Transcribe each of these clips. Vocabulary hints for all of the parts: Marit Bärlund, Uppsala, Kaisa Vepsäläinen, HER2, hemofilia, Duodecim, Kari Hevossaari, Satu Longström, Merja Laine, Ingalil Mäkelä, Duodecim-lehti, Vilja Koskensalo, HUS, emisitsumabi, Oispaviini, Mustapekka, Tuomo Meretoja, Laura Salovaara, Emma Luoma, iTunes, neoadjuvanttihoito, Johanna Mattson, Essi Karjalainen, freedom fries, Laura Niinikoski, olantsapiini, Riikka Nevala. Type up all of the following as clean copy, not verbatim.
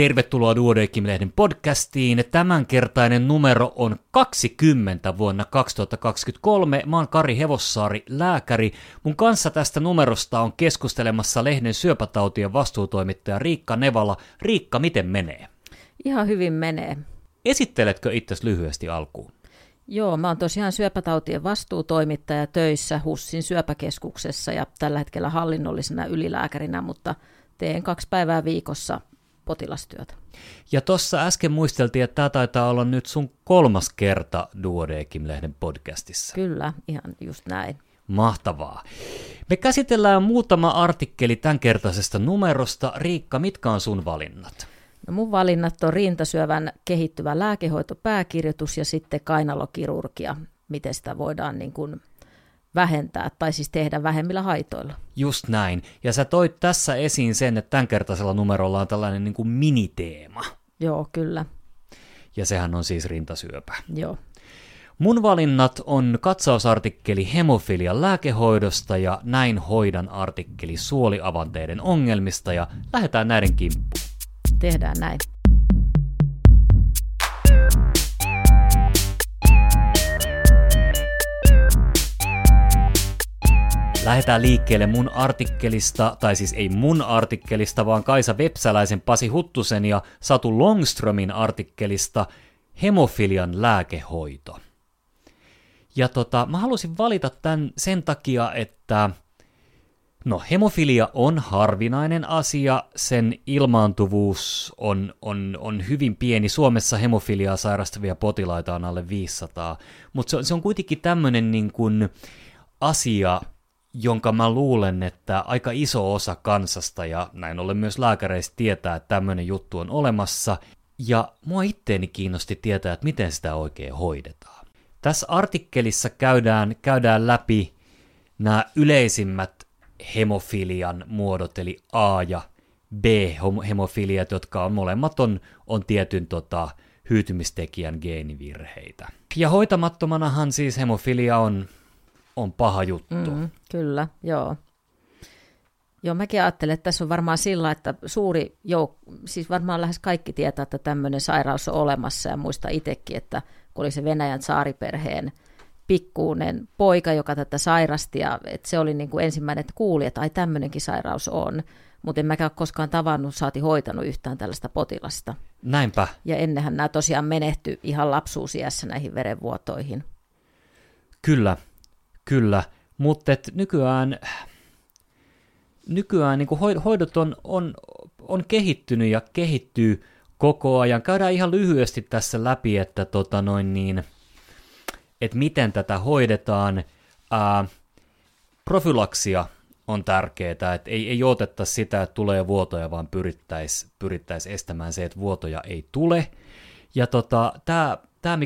Tervetuloa Duodecim-lehden podcastiin. Tämänkertainen numero on 20 vuonna 2023. Mä oon Kari Hevossaari, lääkäri. Mun kanssa tästä numerosta on keskustelemassa lehden syöpätautien vastuutoimittaja Riikka Nevala. Riikka, miten menee? Ihan hyvin menee. Esitteletkö itsesi lyhyesti alkuun? Joo, mä oon tosiaan syöpätautien vastuutoimittaja töissä HUSin syöpäkeskuksessa ja tällä hetkellä hallinnollisena ylilääkärinä, mutta teen 2 päivää viikossa potilastyötä. Ja tuossa äsken muisteltiin, että tämä taitaa olla nyt sun 3. kerta Duodecim-lehden podcastissa. Kyllä, ihan just näin. Mahtavaa. Me käsitellään muutama artikkeli tämänkertaisesta numerosta. Riikka, mitkä on sun valinnat? No mun valinnat on rintasyövän kehittyvä lääkehoitopääkirjoitus ja sitten kainalokirurgia, miten sitä voidaan niin kuin vähentää tai siis tehdä vähemmillä haitoilla. Just näin. Ja sä toit tässä esiin sen, että tämänkertaisella numerolla on tällainen niin kuin miniteema. Joo, kyllä. Ja sehän on siis rintasyöpä. Joo. Mun valinnat on katsausartikkeli hemofilian lääkehoidosta ja näin hoidan artikkeli suoliavanteiden ongelmista ja lähdetään näiden kimppuun. Tehdään näin. Lähdetään liikkeelle mun artikkelista, tai siis ei mun artikkelista, vaan Kaisa Vepsäläisen, Pasi Huttusen ja Satu Longströmin artikkelista hemofilian lääkehoito. Ja mä halusin valita tämän sen takia, että hemofilia on harvinainen asia, sen ilmaantuvuus on hyvin pieni. Suomessa hemofiliaa sairastavia potilaita on alle 500, mutta se on kuitenkin tämmöinen niin kuin asia, jonka mä luulen, että aika iso osa kansasta ja näin ollen myös lääkäreistä tietää, että tämmöinen juttu on olemassa. Ja mua itteeni kiinnosti tietää, että miten sitä oikein hoidetaan. Tässä artikkelissa käydään läpi nämä yleisimmät hemofilian muodot, eli A- ja B-hemofiliat, jotka on molemmat on tietyn hyytymistekijän geenivirheitä. Ja hoitamattomanahan siis hemofilia on paha juttu. Kyllä, joo. Joo, mäkin ajattelen, että tässä on varmaan sillä, että siis varmaan lähes kaikki tietää, että tämmöinen sairaus on olemassa ja muista itsekin, että kun oli se Venäjän tsaariperheen pikkuinen poika, joka tätä sairasti, ja että se oli niin kuin ensimmäinen, että kuuli, että ai tämmöinenkin sairaus on, mutta en mäkään koskaan tavannut, saati hoitanut yhtään tällaista potilasta. Näinpä. Ja ennenhän nämä tosiaan menehtyi ihan lapsuusiässä näihin verenvuotoihin. Kyllä, mutta nykyään niin kuin hoidot on kehittynyt ja kehittyy koko ajan. Käydään ihan lyhyesti tässä läpi, että että miten tätä hoidetaan. Profylaksia on tärkeää, että ei odoteta sitä, että tulee vuotoja, vaan pyrittäisiin estämään se, että vuotoja ei tule. Ja tämä,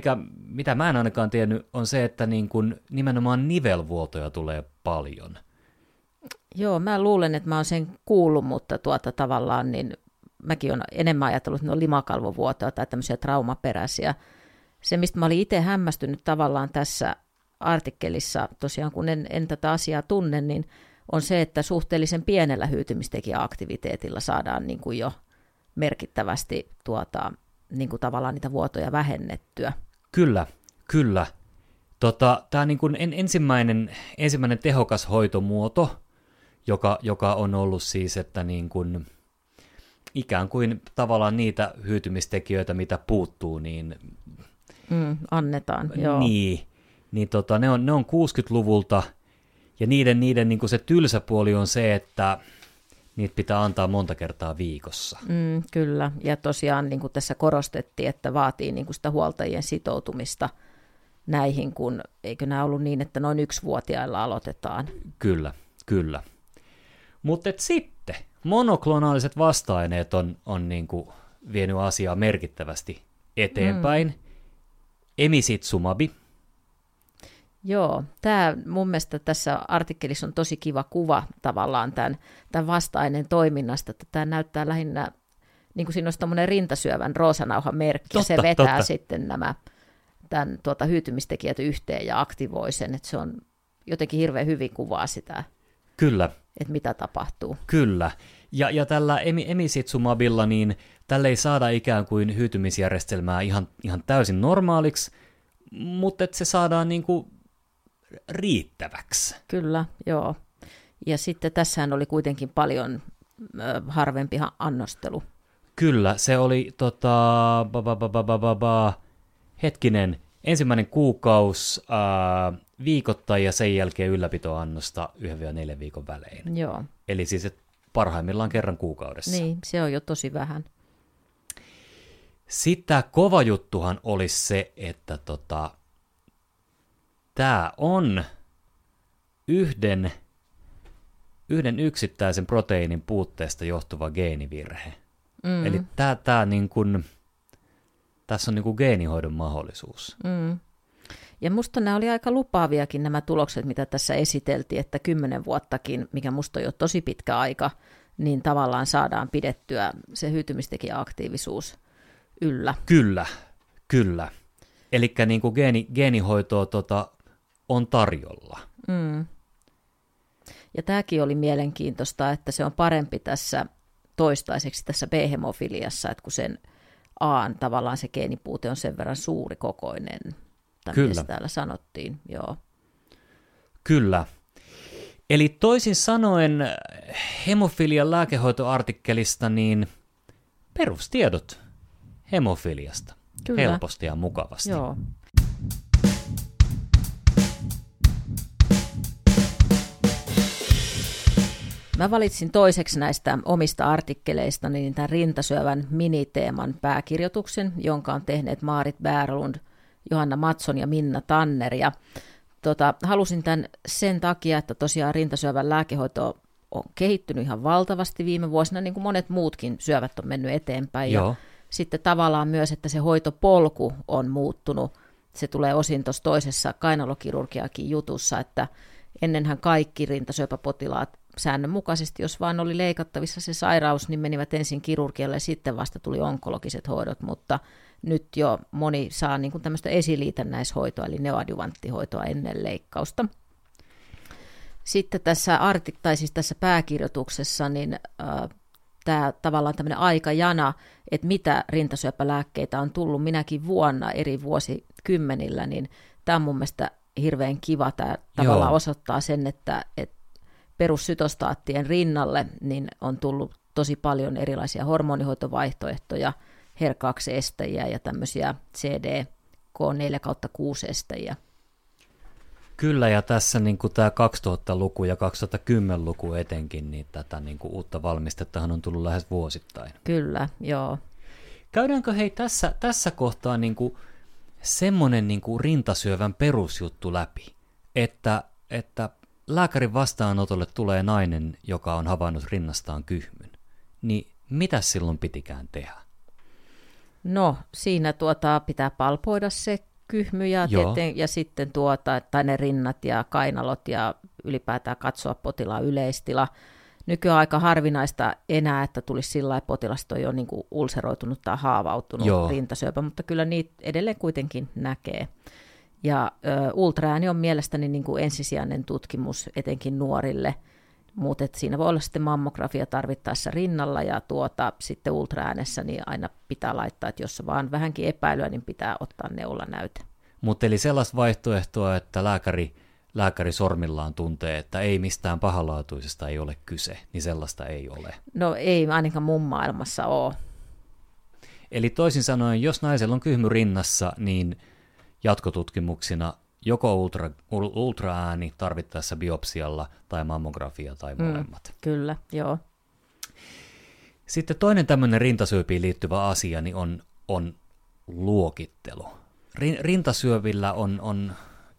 mitä mä en ainakaan tiennyt, on se, että niin kun nimenomaan nivelvuotoja tulee paljon. Joo, mä luulen, että mä oon sen kuullut, mutta tavallaan niin mäkin olen enemmän ajatellut, että ne on limakalvovuotoja tai tämmöisiä traumaperäisiä. Se, mistä mä olin itse hämmästynyt tavallaan tässä artikkelissa, tosiaan kun en tätä asiaa tunne, niin on se, että suhteellisen pienellä hyytymistekijäaktiviteetilla saadaan niin kuin jo merkittävästi niin kuin tavallaan niitä vuotoja vähennettyä. Kyllä. Tämä niin kuin ensimmäinen tehokas hoitomuoto, joka on ollut siis, että niin kuin ikään kuin tavallaan niitä hyytymistekijöitä, mitä puuttuu, niin annetaan, joo. Niin ne on 60-luvulta, ja niiden niin kuin se tylsä puoli on se, että niitä pitää antaa monta kertaa viikossa. Kyllä, ja tosiaan niin kuin tässä korostettiin, että vaatii niin kuin sitä huoltajien sitoutumista näihin, kun eikö nämä ollut niin, että noin 1-vuotiailla aloitetaan. Kyllä. Mutta sitten monoklonaaliset vasta-aineet on niin kuin vienyt asiaa merkittävästi eteenpäin. Emisitsumabi. Joo, tämä mun mielestä tässä artikkelissa on tosi kiva kuva tavallaan tämän vasta-aineen toiminnasta, että tämä näyttää lähinnä, niin kuin siinä olisi tämmöinen rintasyövän roosanauhan merkki, ja se vetää sitten tämän hyytymistekijät yhteen ja aktivoi sen, että se on jotenkin hirveän hyvin kuvaa sitä, Kyllä. Että mitä tapahtuu. Kyllä, Ja tällä emisitsumabilla, niin tällä ei saada ikään kuin hyytymisjärjestelmää ihan täysin normaaliksi, mutta se saadaan niin kuin riittäväksi. Kyllä, joo. Ja sitten tässähän oli kuitenkin paljon harvempi annostelu. Kyllä, se oli ensimmäinen kuukausi viikoittain ja sen jälkeen ylläpitoannosta 1-4 viikon välein. Joo. Eli siis parhaimmillaan kerran kuukaudessa. Niin, se on jo tosi vähän. Sitten kova juttuhan olisi se, että tämä on yhden yksittäisen proteiinin puutteesta johtuva geenivirhe. Mm. Eli tää niin kun, tässä on niin kun geenihoidon mahdollisuus. Mm. Ja musta nämä oli aika lupaaviakin nämä tulokset, mitä tässä esiteltiin, että 10 vuottakin, mikä musta on jo tosi pitkä aika, niin tavallaan saadaan pidettyä se hyytymistekijä aktiivisuus yllä. Kyllä. Eli niin kuin geenihoitoa on tarjolla. Mm. Ja tämäkin oli mielenkiintoista, että se on parempi tässä toistaiseksi tässä B-hemofiliassa, että kun sen A:n tavallaan se geenipuute on sen verran suurikokoinen. Kyllä. Täällä sanottiin, joo. Kyllä. Eli toisin sanoen hemofilian lääkehoitoartikkelista niin perustiedot hemofiliasta. Kyllä. Helposti ja mukavasti. Joo. Mä valitsin toiseksi näistä omista artikkeleista niin tämän rintasyövän miniteeman pääkirjoituksen, jonka on tehneet Marit Bärlund, Johanna Mattson ja Minna Tanner. Ja halusin tämän sen takia, että tosiaan rintasyövän lääkehoito on kehittynyt ihan valtavasti viime vuosina, niin kuin monet muutkin syövät on mennyt eteenpäin. Joo. Ja sitten tavallaan myös, että se hoitopolku on muuttunut. Se tulee osin tuossa toisessa kainalokirurgiakin jutussa, että ennenhän kaikki rintasyöpäpotilaat säännönmukaisesti, jos vaan oli leikattavissa se sairaus, niin menivät ensin kirurgialle ja sitten vasta tuli onkologiset hoidot, mutta nyt jo moni saa niin kuin tämmöistä esiliitännäishoitoa, eli neoadjuvanttihoitoa ennen leikkausta. Sitten tässä tässä pääkirjoituksessa, niin tämä tavallaan tämmöinen aikajana, että mitä rintasyöpälääkkeitä on tullut minäkin vuonna eri vuosikymmenillä, niin tämä on mun mielestä hirveän kiva. Tämä tavallaan osoittaa sen, että perussytostaattien rinnalle niin on tullut tosi paljon erilaisia hormonihoitovaihtoehtoja, HER2-estäjiä ja tämmöisiä CDK4/6-estäjiä. Kyllä, ja tässä niin kuin tämä 2000-luku ja 2010-luku etenkin, niin tätä niin kuin uutta valmistettahan on tullut lähes vuosittain. Kyllä, joo. Käydäänkö hei tässä kohtaa niin kuin semmoinen niin kuin rintasyövän perusjuttu läpi, että lääkärin vastaanotolle tulee nainen, joka on havainnut rinnastaan kyhmyn, niin mitä silloin pitikään tehdä? No, siinä pitää palpoida se kyhmy ja sitten tai ne rinnat ja kainalot ja ylipäätään katsoa potilaan yleistila. Nykyään aika harvinaista enää, että tulisi sillä lailla, että potilasta on jo niin kuin ulseroitunut tai haavautunut rintasyöpä, mutta kyllä niitä edelleen kuitenkin näkee. Ja ultraääni on mielestäni niin kuin ensisijainen tutkimus etenkin nuorille, mutta siinä voi olla sitten mammografia tarvittaessa rinnalla ja sitten ultraäänessä niin aina pitää laittaa, että jos vaan vähänkin epäilyä, niin pitää ottaa neulanäyte. Mutta eli sellaista vaihtoehtoa, että lääkäri sormillaan tuntee, että ei mistään pahanlaatuisesta ei ole kyse, niin sellaista ei ole. No ei ainakaan mun maailmassa ole. Eli toisin sanoen, jos naisella on kyhmy rinnassa, niin jatkotutkimuksina joko ultraääni tarvittaessa biopsialla tai mammografia tai molemmat. Kyllä, joo. Sitten toinen tämmöinen rintasyöpiin liittyvä asia niin on luokittelu. Rintasyövillä on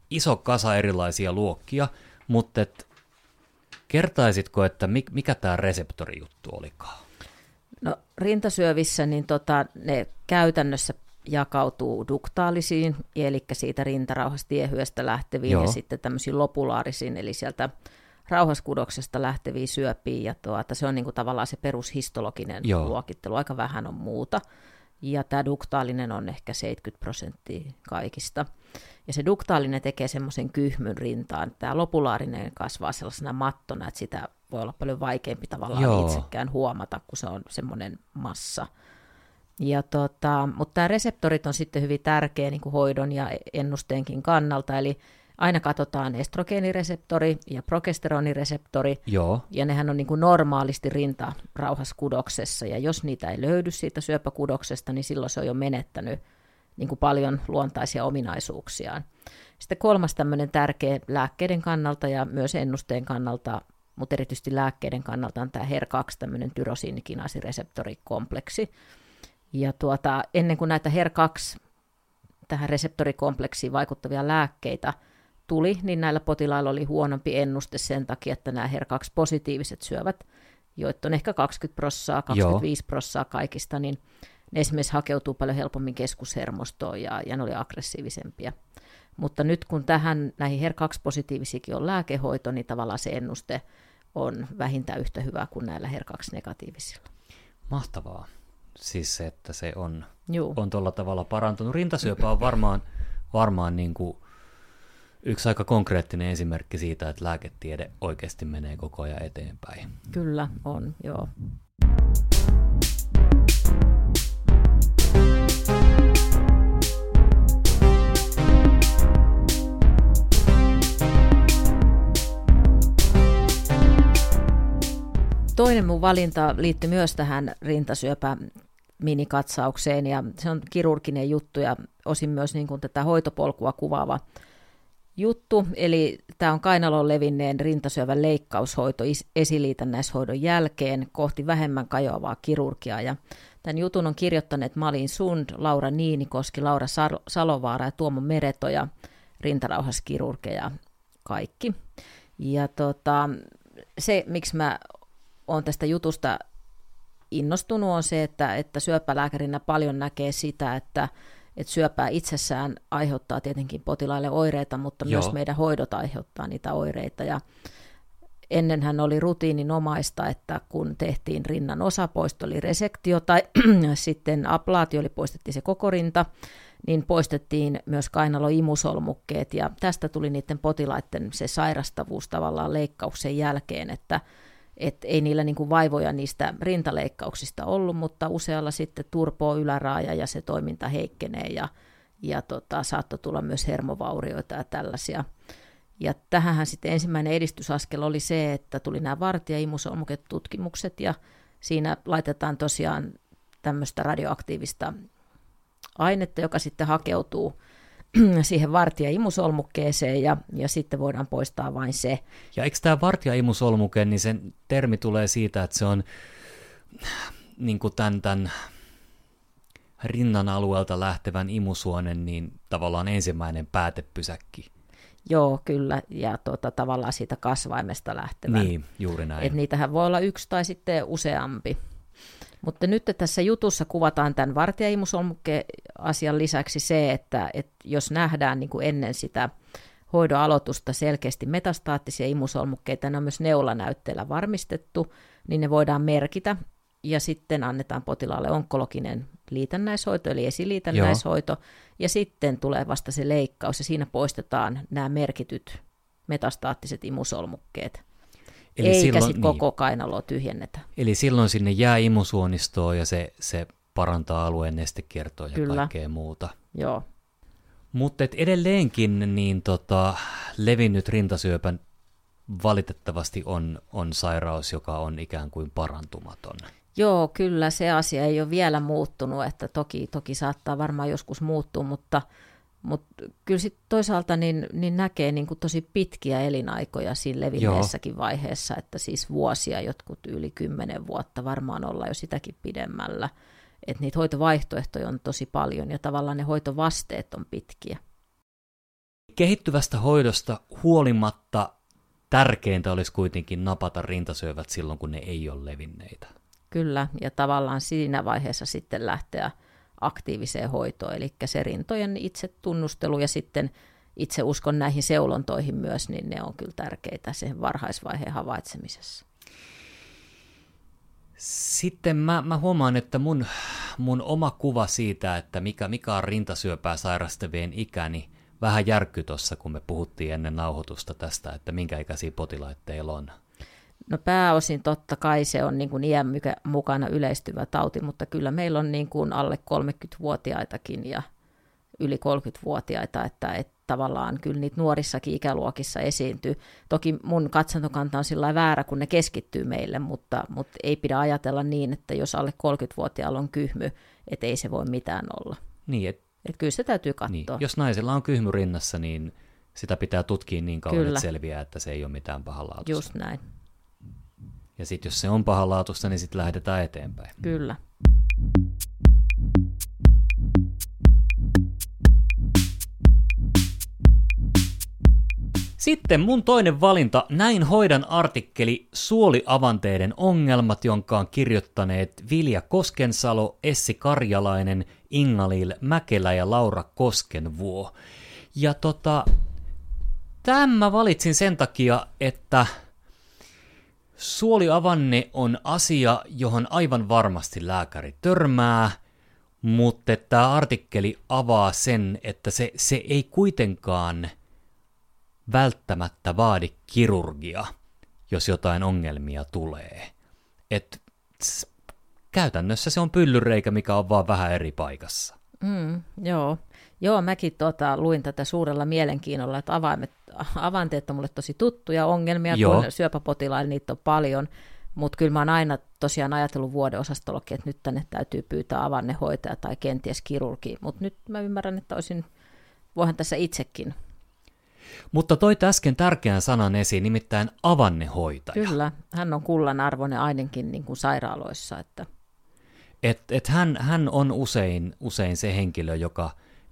iso kasa erilaisia luokkia, mutta kertaisitko, että mikä tämä reseptorijuttu olikaan? No rintasyövissä niin ne käytännössä jakautuu duktaalisiin, eli siitä rintarauhastiehyöstä lähteviin ja sitten tämmöisiin lopulaarisiin, eli sieltä rauhaskudoksesta lähteviin syöpiin. Ja se on niin kuin tavallaan se perushistologinen luokittelu, aika vähän on muuta. Ja tämä duktaalinen on ehkä 70% kaikista. Ja se duktaalinen tekee semmoisen kyhmyn rintaan. Tämä lopulaarinen kasvaa sellaisena mattona, että sitä voi olla paljon vaikeampi tavallaan itsekään huomata, kun se on semmoinen massa. Mutta tämä reseptorit on sitten hyvin tärkeä niin kuin hoidon ja ennusteenkin kannalta, eli aina katsotaan estrogeenireseptori ja progesteronireseptori, ja nehän on niin kuin normaalisti rintarauhaskudoksessa, ja jos niitä ei löydy siitä syöpäkudoksesta, niin silloin se on jo menettänyt niin kuin paljon luontaisia ominaisuuksiaan. Sitten kolmas tämmöinen tärkeä lääkkeiden kannalta ja myös ennusteen kannalta, mutta erityisesti lääkkeiden kannalta on tämä HER2, tämmöinen tyrosiinikinaasireseptorikompleksi. Ja ennen kuin näitä HER2 tähän reseptorikompleksiin vaikuttavia lääkkeitä tuli, niin näillä potilailla oli huonompi ennuste sen takia, että nämä HER2-positiiviset syövät, joita on ehkä 25% kaikista, niin ne esimerkiksi hakeutuu paljon helpommin keskushermostoon ja ne oli aggressiivisempia. Mutta nyt kun näihin HER2-positiivisiinkin on lääkehoito, niin tavallaan se ennuste on vähintään yhtä hyvä kuin näillä HER2-negatiivisilla. Mahtavaa. Siis se, että se on tuolla tavalla parantunut. Rintasyöpä on varmaan niin kuin yksi aika konkreettinen esimerkki siitä, että lääketiede oikeasti menee koko ajan eteenpäin. Kyllä on, joo. Toinen mun valinta liittyy myös tähän rintasyöpä-minikatsaukseen, ja se on kirurginen juttu ja osin myös niin kuin tätä hoitopolkua kuvaava juttu. Eli tämä on kainaloon levinneen rintasyövän leikkaushoito esiliitännäishoidon jälkeen kohti vähemmän kajoavaa kirurgiaa. Ja tämän jutun on kirjoittaneet Malin Sund, Laura Niinikoski, Laura Salovaara ja Tuomo Meretoja, rintarauhaskirurgeja kaikki. Ja se, miksi mä olen tästä jutusta innostunut, on se, että syöpälääkärinä paljon näkee sitä, että syöpää itsessään aiheuttaa tietenkin potilaille oireita, mutta myös meidän hoidot aiheuttaa niitä oireita. Ja ennenhän oli rutiininomaista, että kun tehtiin rinnan osapoisto, oli resektio tai sitten ablaatio, eli poistettiin se koko rinta, niin poistettiin myös kainaloimusolmukkeet. Ja tästä tuli niiden potilaiden se sairastavuus tavallaan leikkauksen jälkeen, että ei niillä niin kuin vaivoja niistä rintaleikkauksista ollut, mutta usealla sitten turpoo yläraaja ja se toiminta heikkenee ja saattoi tulla myös hermovaurioita ja tällaisia. Ja tähänhän sitten ensimmäinen edistysaskel oli se, että tuli nämä vartija-imusolmuketutkimukset ja siinä laitetaan tosiaan tämmöistä radioaktiivista ainetta, joka sitten hakeutuu siihen vartija-imusolmukkeeseen ja sitten voidaan poistaa vain se. Ja eikö tämä vartija-imusolmuke, niin sen termi tulee siitä, että se on niin kuin tämän rinnan alueelta lähtevän imusuonen niin tavallaan ensimmäinen päätepysäkki. Joo, kyllä, ja tavallaan siitä kasvaimesta lähtevän. Niin, juuri näin. Että niitähän voi olla yksi tai sitten useampi. Mutta nyt tässä jutussa kuvataan tämän vartija-imusolmuke-asian lisäksi se, että jos nähdään niin kuin ennen sitä hoidon aloitusta selkeästi metastaattisia imusolmukkeita, ne on myös neulanäytteellä varmistettu, niin ne voidaan merkitä ja sitten annetaan potilaalle onkologinen liitännäishoito, eli esiliitännäishoito, ja sitten tulee vasta se leikkaus ja siinä poistetaan nämä merkityt metastaattiset imusolmukkeet. Eli eikä silloin, koko kainaloa tyhjennetä. Eli silloin sinne jää imusuonistoon ja se parantaa alueen nestekiertoa ja kaikkea muuta. Joo. Mutta edelleenkin niin levinnyt rintasyöpän valitettavasti on sairaus, joka on ikään kuin parantumaton. Joo, kyllä se asia ei ole vielä muuttunut, että toki saattaa varmaan joskus muuttua, mutta kyllä sitten toisaalta niin näkee niin kuin tosi pitkiä elinaikoja siinä levinneessäkin vaiheessa, että siis vuosia, jotkut yli 10 vuotta varmaan ollaan jo sitäkin pidemmällä. Että niitä hoitovaihtoehtoja on tosi paljon ja tavallaan ne hoitovasteet on pitkiä. Kehittyvästä hoidosta huolimatta tärkeintä olisi kuitenkin napata rintasyövät silloin, kun ne ei ole levinneitä. Kyllä, ja tavallaan siinä vaiheessa sitten lähteä aktiiviseen hoitoon, eli se rintojen itsetunnustelu ja sitten itse uskon näihin seulontoihin myös, niin ne on kyllä tärkeitä sen varhaisvaiheen havaitsemisessa. Sitten mä huomaan, että mun oma kuva siitä, että mikä on rintasyöpää sairastavien ikä, niin vähän järkkyi tuossa, kun me puhuttiin ennen nauhoitusta tästä, että minkä ikäisiä potilaita teillä on. No pääosin totta kai se on niin kuin iän mukana yleistyvä tauti, mutta kyllä meillä on niin kuin alle 30-vuotiaitakin ja yli 30-vuotiaita, että tavallaan kyllä niitä nuorissakin ikäluokissa esiintyy. Toki mun katsantokanta on sillä väärä, kun ne keskittyy meille, mutta ei pidä ajatella niin, että jos alle 30-vuotiaalla on kyhmy, että ei se voi mitään olla. Niin, että kyllä se täytyy katsoa. Niin, jos naisella on kyhmy rinnassa, niin sitä pitää tutkia niin kauan, kyllä, että selviää, että se ei ole mitään pahanlaatuista. Just näin. Ja sitten jos se on pahanlaatuista, niin sitten lähdetään eteenpäin. Kyllä. Sitten mun toinen valinta, Näin hoidan -artikkeli Suoliavanteiden ongelmat, jonka on kirjoittaneet Vilja Koskensalo, Essi Karjalainen, Ingalil Mäkelä ja Laura Koskenvuo. Ja tämän mä valitsin sen takia, että suoliavanne on asia, johon aivan varmasti lääkäri törmää, mutta tämä artikkeli avaa sen, että se ei kuitenkaan välttämättä vaadi kirurgia, jos jotain ongelmia tulee. Käytännössä se on pyllyreikä, mikä on vaan vähän eri paikassa. Joo, mäkin luin tätä suurella mielenkiinnolla, että avanteet on mulle tosi tuttuja ongelmia, joo, kun syöpäpotilailla niitä on paljon, mutta kyllä mä oon aina tosiaan ajatellut vuodeosastollakin, että nyt tänne täytyy pyytää avannehoitaja tai kenties kirurgi, mutta nyt mä ymmärrän, että voihan tässä itsekin. Mutta toit äsken tärkeän sanan esiin, nimittäin avannehoitaja. Kyllä, hän on kullanarvoinen ainakin niin kuin sairaaloissa. Hän on usein se henkilö,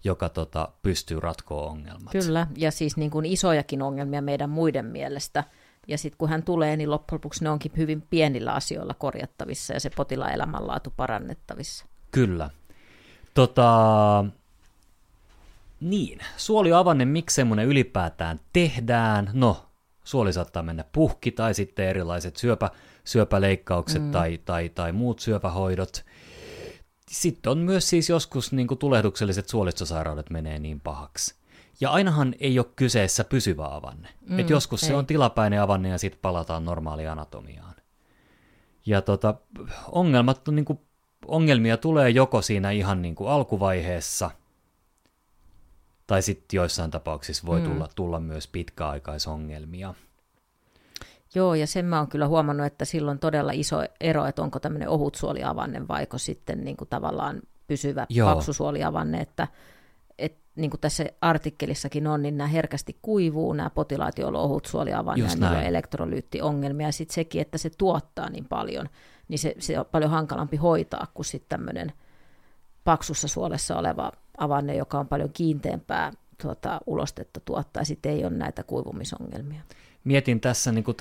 joka pystyy ratkoa ongelmat. Kyllä, ja siis niin kuin isojakin ongelmia meidän muiden mielestä. Ja sitten kun hän tulee, niin loppujen lopuksi ne onkin hyvin pienillä asioilla korjattavissa ja se potilaan elämänlaatu parannettavissa. Kyllä. Niin, suoliavanne, miksi semmoinen ylipäätään tehdään? No, suoli saattaa mennä puhki tai sitten erilaiset syöpäleikkaukset tai muut syöpähoidot. Sitten on myös siis joskus niin kuin tulehdukselliset suolistosairaudet menee niin pahaksi. Ja ainahan ei ole kyseessä pysyvä avanne. Joskus se on tilapäinen avanne ja sitten palataan normaaliin anatomiaan. Ja ongelmia tulee joko siinä ihan niin kuin alkuvaiheessa, tai sitten joissain tapauksissa voi tulla myös pitkäaikaisongelmia. Joo, ja sen mä oon kyllä huomannut, että sillä on todella iso ero, että onko tämmöinen ohutsuoliavanne vaiko sitten niin kuin tavallaan pysyvä, joo, paksusuoliavanne. Että niin kuin tässä artikkelissakin on, niin nämä herkästi kuivuu, nämä potilaat, joilla on ohutsuoliavanne, ja niillä on elektrolyyttiongelmia. Ja sitten sekin, että se tuottaa niin paljon, niin se on paljon hankalampi hoitaa kuin sitten tämmöinen paksussa suolessa oleva avanne, joka on paljon kiinteämpää ulostetta tuottaa, ja sitten ei ole näitä kuivumisongelmia. Mietin tässä niin kuin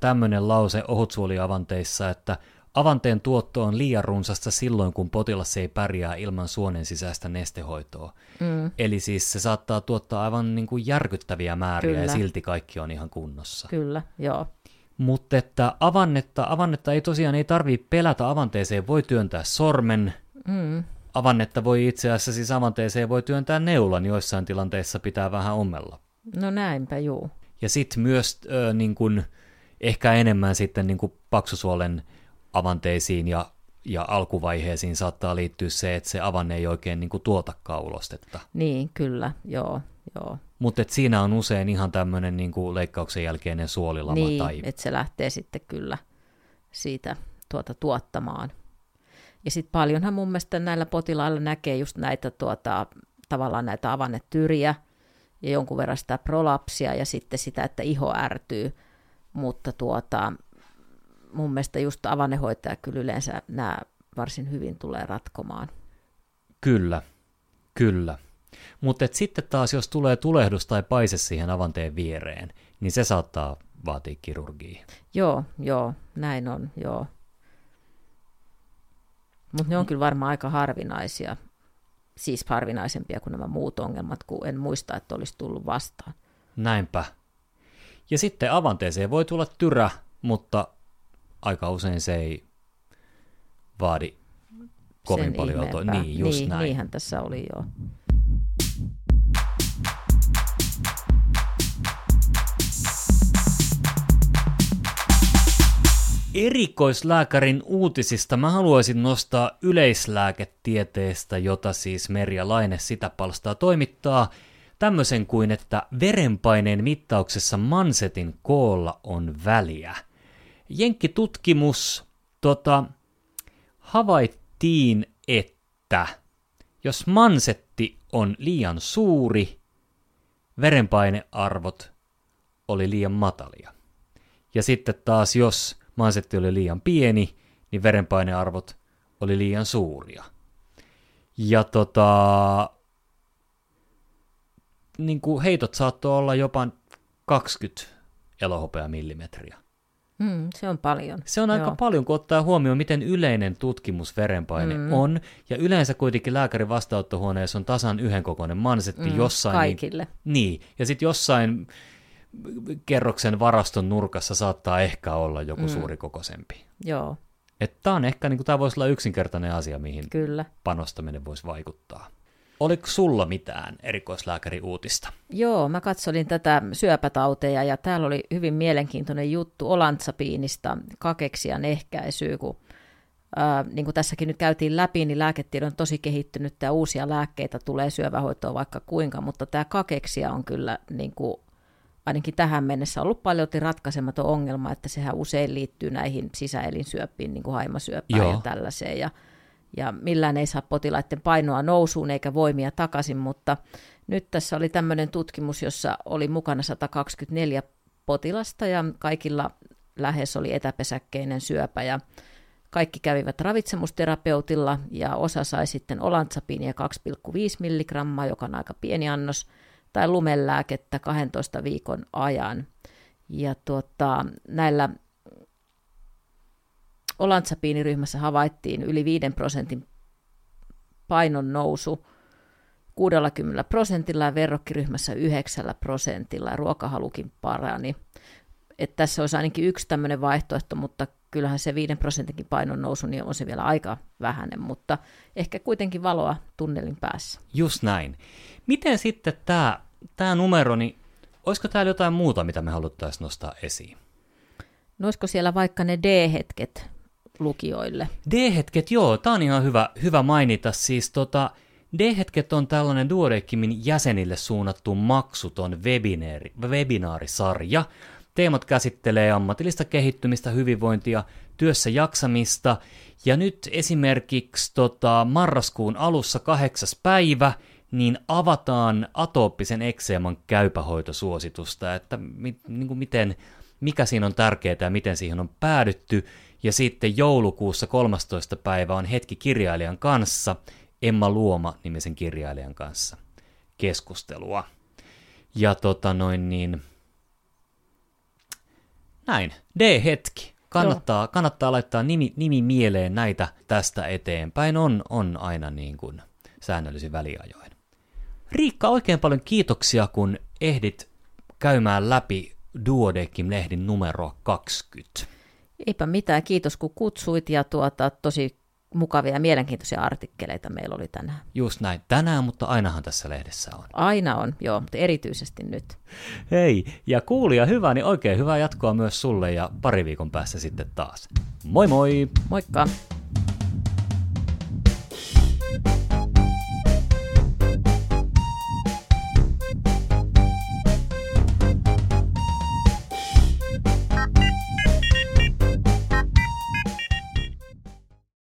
tämmöinen lause ohutsuoliavanteissa, että avanteen tuotto on liian runsasta silloin, kun potilas ei pärjää ilman suonen sisäistä nestehoitoa. Eli siis se saattaa tuottaa aivan niin kuin järkyttäviä määriä, kyllä, ja silti kaikki on ihan kunnossa. Kyllä, joo. Mutta että avannetta ei tosiaan tarvitse pelätä, avanteeseen voi työntää sormen, avannetta voi itse asiassa, siis avanteeseen voi työntää neulan, joissain tilanteissa pitää vähän ommella. No näinpä, juu. Ja sitten myös ehkä enemmän sitten paksusuolen avanteisiin ja alkuvaiheisiin saattaa liittyä se, että se avanne ei oikein tuotakaan ulostetta. Niin, kyllä, joo. Mutta siinä on usein ihan tämmöinen leikkauksen jälkeinen suolilama. Niin, että se lähtee sitten kyllä siitä tuottamaan. Ja sitten paljonhan mun mielestä näillä potilailla näkee just näitä tavallaan näitä avannetyriä ja jonkun verran sitä prolapsia ja sitten sitä, että iho ärtyy. Mutta mun mielestä just avannehoitaja kyllä yleensä nämä varsin hyvin tulee ratkomaan. Kyllä. Mutta sitten taas jos tulee tulehdus tai paise siihen avanteen viereen, niin se saattaa vaatia kirurgia. Joo, näin on, joo. Mutta ne on kyllä varmaan aika harvinaisia, siis harvinaisempia kuin nämä muut ongelmat, kun en muista, että olisi tullut vastaan. Näinpä. Ja sitten avanteeseen voi tulla tyrä, mutta aika usein se ei vaadi kovin sen paljon. Ihmeempää. Niin, just näin. Niinhän tässä oli, joo. Erikoislääkärin uutisista mä haluaisin nostaa yleislääketieteestä, jota siis Merja Laine sitä palstaa toimittaa, tämmöisen kuin, että verenpaineen mittauksessa mansetin koolla on väliä. Jenkkitutkimus havaittiin, että jos mansetti on liian suuri, verenpainearvot oli liian matalia. Ja sitten taas jos mansetti oli liian pieni, niin verenpainearvot oli liian suuria. Ja niin kuin heitot saattoi olla jopa 20 elohopeamillimetriä. Se on paljon. Se on aika paljon, kun ottaa huomioon, miten yleinen tutkimusverenpaine on. Ja yleensä kuitenkin lääkärin vastaanottohuoneessa on tasan yhdenkokoinen mansetti jossain. Kaikille. Niin. Ja sitten jossain kerroksen varaston nurkassa saattaa ehkä olla joku suurikokoisempi. Joo. Että tämä on ehkä, niin kuin tämä voisi olla yksinkertainen asia, mihin panostaminen voisi vaikuttaa. Oliko sulla mitään erikoislääkäri uutista? Joo, mä katsolin tätä syöpätauteja ja täällä oli hyvin mielenkiintoinen juttu olantsapiinista, kakeksian ehkäisyä, kun niin kuin tässäkin nyt käytiin läpi, niin lääketiede on tosi kehittynyt ja uusia lääkkeitä tulee syövähoitoon vaikka kuinka, mutta tämä kakeksia on kyllä niin kuin ainakin tähän mennessä ollut paljon ratkaisematon ongelma, että sehän usein liittyy näihin sisäelinsyöppiin, niin kuin haimasyöpään ja tällaiseen. Ja millään ei saa potilaiden painoa nousuun eikä voimia takaisin, mutta nyt tässä oli tämmöinen tutkimus, jossa oli mukana 124 potilasta ja kaikilla lähes oli etäpesäkkeinen syöpä ja kaikki kävivät ravitsemusterapeutilla ja osa sai sitten olantsapiinia 2,5 milligrammaa, joka on aika pieni annos, tai lumelääkettä 12 viikon ajan. Ja näillä olantsapiiniryhmässä havaittiin yli 5% painon nousu 60% ja verrokkiryhmässä 9% ja ruokahalukin parani. Et tässä olisi ainakin yksi tämmöinen vaihtoehto, mutta kyllähän se 5%:kin painon nousu niin on se vielä aika vähäinen, mutta ehkä kuitenkin valoa tunnelin päässä. Just näin. Miten sitten tämä numero, niin olisiko täällä jotain muuta, mitä me haluttaisiin nostaa esiin? No olisiko siellä vaikka ne D-hetket lukijoille? D-hetket, joo, tämä on ihan hyvä mainita. Siis D-hetket on tällainen Duodecimin jäsenille suunnattu maksuton webinaarisarja. Teemat käsittelee ammatillista kehittymistä, hyvinvointia, työssä jaksamista. Ja nyt esimerkiksi marraskuun alussa 8. päivä, niin avataan atooppisen ekseeman käypähoitosuositusta, että miten... mikä siinä on tärkeää ja miten siihen on päädytty. Ja sitten joulukuussa 13. päivä on hetki kirjailijan kanssa, Emma Luoma nimisen kirjailijan kanssa, keskustelua. Ja näin, D-hetki. Kannattaa laittaa nimi mieleen, näitä tästä eteenpäin on aina niin kuin säännöllisin väliajoin. Riikka, oikein paljon kiitoksia, kun ehdit käymään läpi Duodecim-lehdin numero 20. Eipä mitään, kiitos kun kutsuit ja tosi mukavia ja mielenkiintoisia artikkeleita meillä oli tänään. Just näin, tänään, mutta ainahan tässä lehdessä on. Aina on, joo, mutta erityisesti nyt. Hei, ja kuulija hyvä, niin oikein hyvää jatkoa myös sulle ja pari viikon päässä sitten taas. Moi moi! Moikka!